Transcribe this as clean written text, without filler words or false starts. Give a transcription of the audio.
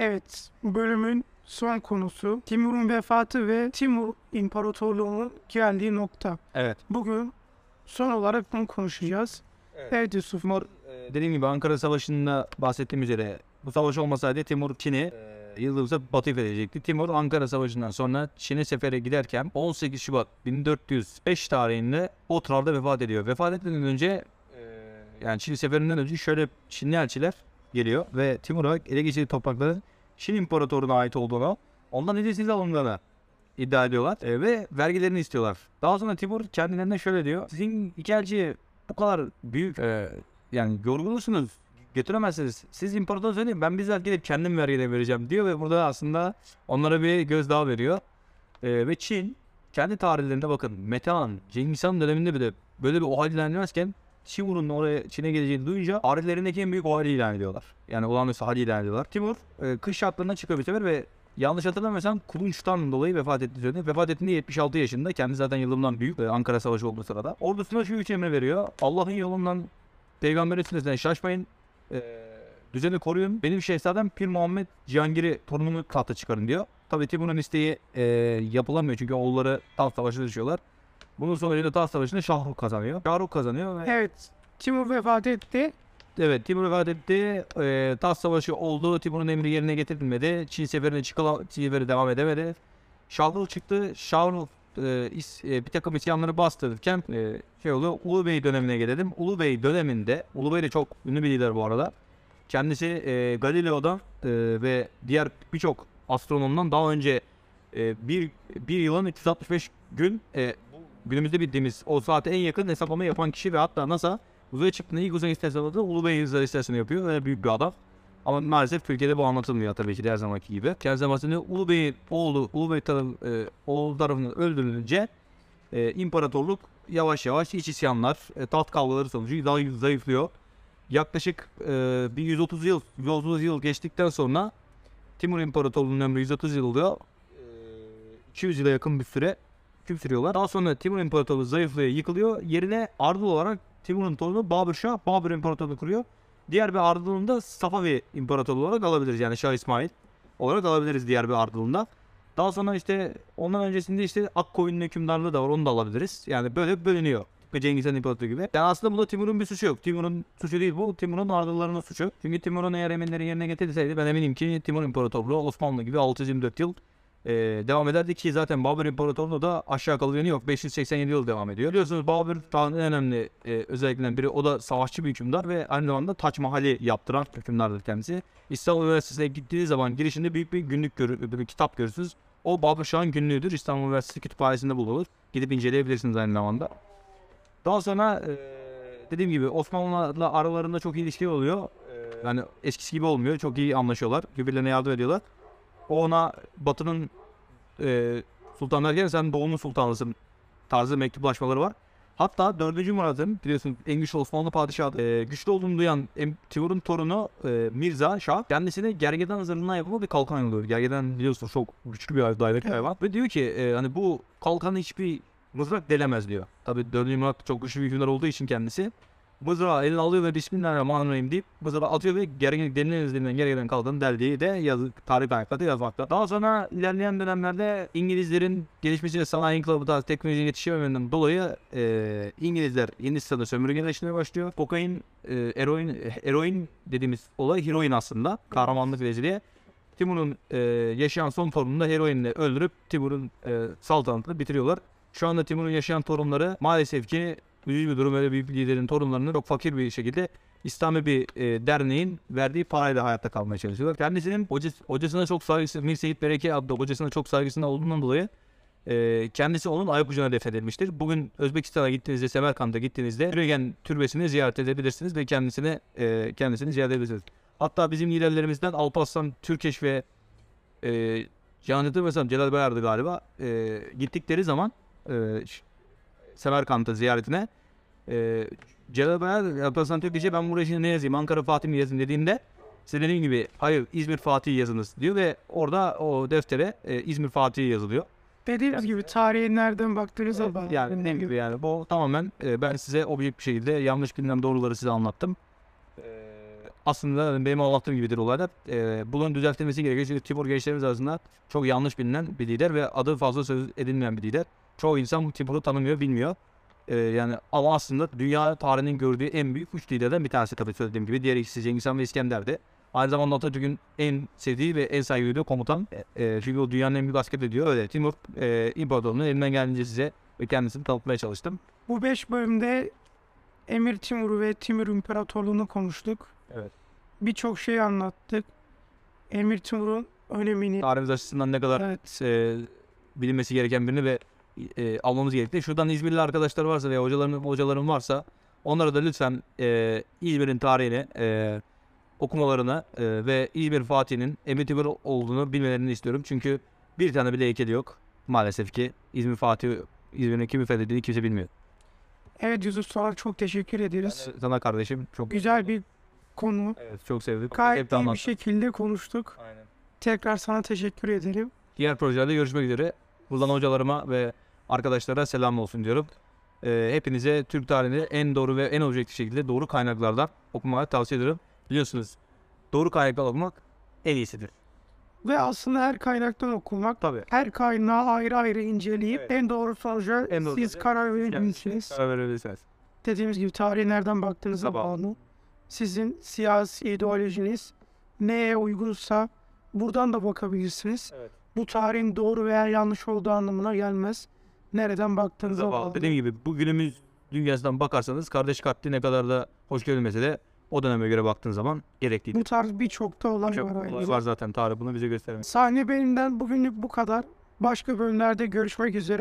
Evet, bölümün son konusu Timur'un vefatı ve Timur İmparatorluğu'nun geldiği nokta. Evet. Bugün son olarak bunu konuşacağız. Evet Yusuf. Timur, dediğim gibi Ankara Savaşı'nda bahsettiğim üzere bu savaş olmasaydı Timur Çin'i Yıldız'a batı verecekti. Timur Ankara Savaşı'ndan sonra Çin'e sefere giderken 18 Şubat 1405 tarihinde Otrar'da vefat ediyor. Vefat etmeden önce yani Çin seferinden önce şöyle Çinli elçiler geliyor ve Timur'a ele geçirdiği toprakların Çin İmparatorluğu'na ait olduğunu, ondan izinsiz alındığını iddia ediyorlar ve vergilerini istiyorlar. Daha sonra Timur kendilerine şöyle diyor: sizin iki elçi bu kadar büyük yani yorgunlusunuz, götüremezsiniz. Siz imparatora söyleyin, ben bizzat gelip kendim vergilerini vereceğim diyor ve burada aslında onlara bir gözdağı veriyor. Ve Çin kendi tarihlerinde bakın Metehan, Cengiz Han döneminde bile böyle bir OHAL ilan edilmezken Timur'un oraya Çin'e geleceğini duyunca tarihlerindeki en büyük OHAL ilan ediyorlar. Yani olağanüstü hal ilan ediyorlar. Timur kış şartlarına çıkıyor bir sefer ve yanlış hatırlamıyorsam kulunçtan dolayı vefat ettiği söyleniyor. Vefat ettiğinde 76 yaşında. Kendi zaten yılından büyük. Ankara Savaşı olduğu sırada. Ordusuna şu üç emri veriyor: Allah'ın yolundan, Peygamber'in sünnetinden şaşmayın. Düzeni koruyun. Benim şehzadem Pir Muhammed Cihangir'i, torunumu tahta çıkarın diyor. Tabii Timur'un isteği yapılamıyor çünkü oğulları Taht Savaşı'na düşüyorlar. Bunun sonucunda Taht Savaşı'nda Şahruh kazanıyor. Şahruh kazanıyor. Evet. Timur vefat etti. Evet, Timur vefat etti. Taht Savaşı oldu. Timur'un emri yerine getirilmedi. Çin seferine Çin seferi devam edemedi. Şahruh çıktı. Şahruh bir takım isyanları bastırırken Ulu Bey dönemine gelelim. Ulu Bey döneminde, Ulu Bey de çok ünlü bir lider bu arada. Kendisi Galileo'dan ve diğer birçok astronomdan daha önce bir yılın 365 gün günümüzde bildiğimiz o saate en yakın hesaplama yapan kişi ve hatta NASA uzaya çıktığında ilk uzay istasyonu da Ulu Bey uzay istasyonu yapıyor. Öyle büyük bir adam. Ama maalesef Türkiye'de bu anlatılmıyor tabii ki her zamanki gibi. Her zamanında Ulu Bey'in oğlu, Ulu Bey oğlu tarafından öldürülünce imparatorluk yavaş yavaş iç isyanlar, taht kavgaları sonucu daha zayıflıyor. Yaklaşık bir 130 yıl geçtikten sonra Timur İmparatorluğu'nun ömrü 130 yıl oluyor. 200 yıla yakın bir süre hüküm sürüyorlar. Daha sonra Timur İmparatorluğu zayıflıyor, yıkılıyor. Yerine ardıl olarak Timur'un torunu Babur Şah, Babur İmparatorluğu kuruyor. Diğer bir ardılında Safavi İmparatorluğu olarak alabiliriz. Yani Şah İsmail olarak alabiliriz diğer bir ardılında. Daha sonra işte ondan öncesinde işte Akkoyunlu hükümdarlığı da var, onu da alabiliriz. Yani böyle bölünüyor. Cengiz Han İmparatorluğu gibi. Yani aslında bunda Timur'un bir suçu yok. Timur'un suçu değil bu. Timur'un ardıllarının suçu. Çünkü Timur'un eğer emirleri yerine getirseydi ben eminim ki Timur İmparatorluğu Osmanlı gibi 624 yıl devam ederdi ki zaten Babur İmparatorluğu da aşağı kalıyor. Yok, 587 yıl devam ediyor. Biliyorsunuz Babur Tanrı'nın en önemli özelliklerinden biri. O da savaşçı bir hükümdar ve aynı zamanda Taç Mahalli yaptıran hükümdardır kendisi. İstanbul Üniversitesi'ne gittiğiniz zaman girişinde büyük bir günlük bir kitap görürsünüz. O Babur Şah'ın günlüğüdür. İstanbul Üniversitesi kütüphanesinde bulunur. Gidip inceleyebilirsiniz aynı zamanda. Daha sonra dediğim gibi Osmanlı'la aralarında çok iyi ilişki oluyor. Yani eskisi gibi olmuyor. Çok iyi anlaşıyorlar. Birbirlerine yardım ediyorlar. O ona Batı'nın sultanlar derken sen Doğu'nun sultanısın tarzı mektuplaşmaları var. Hatta 4. Murad'ın biliyorsun en güçlü Osmanlı padişahı güçlü olduğunu duyan Timur'un torunu Mirza Şah kendisine gergedan zırhından yapımı bir kalkan yolluyor. Gergedan biliyorsun çok güçlü bir dayanak hayvan. Ve diyor ki hani bu kalkanı hiçbir mızrak delemez diyor. Tabi 4. Murad çok güçlü bir hükümdar olduğu için kendisi mızrağı eline alıyor ve Bismillahirrahmanirrahim deyip mızrağı atıyor ve denilen gergeden kalkan deldiği de tarih kaynakları yazmakta. Daha sonra ilerleyen dönemlerde İngilizlerin gelişmesiyle sanayi inkılabı tarzı teknolojiye yetişememenden dolayı İngilizler Hindistan'da sömürgeleşmeye başlıyor. Kokain, eroin dediğimiz olay heroin aslında. Kahramanlık veziriye. Timur'un yaşayan son torununu da heroinle öldürüp Timur'un saltanatını bitiriyorlar. Şu anda Timur'un yaşayan torunları maalesef ki üzücü bir durum, öyle büyük bir liderin torunlarını çok fakir bir şekilde İslami bir derneğin verdiği parayla hayatta kalmaya çalışıyorlar. Kendisinin hocasına çok saygısı, Mir Seyit Bereke Abdo hocasına çok saygısına olduğundan dolayı kendisi onun ayak ucuna defnedilmiştir. Bugün Özbekistan'a gittiğinizde, Semerkant'a gittiğinizde Müregen Türbesi'ni ziyaret edebilirsiniz ve kendisini ziyaret edebilirsiniz. Hatta bizim liderlerimizden Alparslan Türkeş ve Celal Bayardır galiba gittikleri zaman Semerkant'a ziyaretine Celal Bayardır, Alparslan Türkeş'e ben buraya şimdi ne yazayım, Ankara Fatih mi yazayım dediğimde size dediğim gibi hayır İzmir Fatih yazınız diyor ve orada o deftere İzmir Fatih yazılıyor. Dediğiniz gibi tarihe nereden baktığınız zaman. Yani ne gibi yani bu tamamen ben size objektif bir şekilde yanlış bilinen doğruları size anlattım. aslında benim anlattığım gibidir olaylar. Bunun düzeltilmesi gerekiyor. Çünkü Timur gençlerimiz arasında çok yanlış bilinen bir lider ve adı fazla söz edilmeyen bir lider. Çoğu insan Timur'u tanımıyor, bilmiyor. Yani ama aslında dünya tarihinin gördüğü en büyük üç liderden bir tanesi tabii söylediğim gibi. Diğer ikisi Cengiz Han ve İskender'di. Aynı zamanda Atatürk'ün en sevdiği ve en saygılı komutan. Çünkü o dünyanın en büyük askeri diyor. Öyle Timur İmparatorluğu'nu elimden geldiğince size ve kendisini tanıtmaya çalıştım. Bu 5 bölümde Emir Timur'u ve Timur İmparatorluğu'nu konuştuk. Evet. Birçok şey anlattık. Emir Timur'un önemini. Tarihimiz açısından ne kadar evet, bilinmesi gereken birini ve almamız gerekti. Şuradan İzmirli arkadaşlar varsa veya hocalarım varsa onlara da lütfen İzmir'in tarihini okumalarını ve İzmir Fatih'in Emir Timur olduğunu bilmelerini istiyorum. Çünkü bir tane bile heykeli yok. Maalesef ki İzmir Fatih, İzmir'in kimi fethedildiğini kimse bilmiyor. Evet Yusuf Soğan, çok teşekkür ederiz. Yani sana kardeşim, çok güzel bir konu. Evet, çok sevdik. Gayet iyi bir şekilde konuştuk. Aynen. Tekrar sana teşekkür ederim. Diğer projelerde görüşmek üzere. Buradan hocalarıma ve arkadaşlara selam olsun diyorum. Hepinize Türk tarihini en doğru ve en objektif şekilde doğru kaynaklardan okumaya tavsiye ediyorum. Biliyorsunuz doğru kaynaklar okumak en iyisidir. Ve aslında her kaynaktan okumak, tabii, her kaynağı ayrı ayrı inceleyip evet, en doğru sonuca siz karar verebilirsiniz. Dediğimiz gibi tarihe nereden baktığınıza bağlı. Sizin siyasi ideolojiniz neye uygunsa buradan da bakabilirsiniz. Evet. Bu tarihin doğru veya yanlış olduğu anlamına gelmez. Nereden baktığınıza bağlı. Dediğim gibi bu günümüz dünyasından bakarsanız kardeş katli ne kadar da hoş görülmese de o döneme göre baktığın zaman gerekliydi. Bu tarz birçok da olay var zaten. Tarih bunu bize göstermiyor. Sahne benimden bugünlük bu kadar. Başka bölümlerde görüşmek üzere.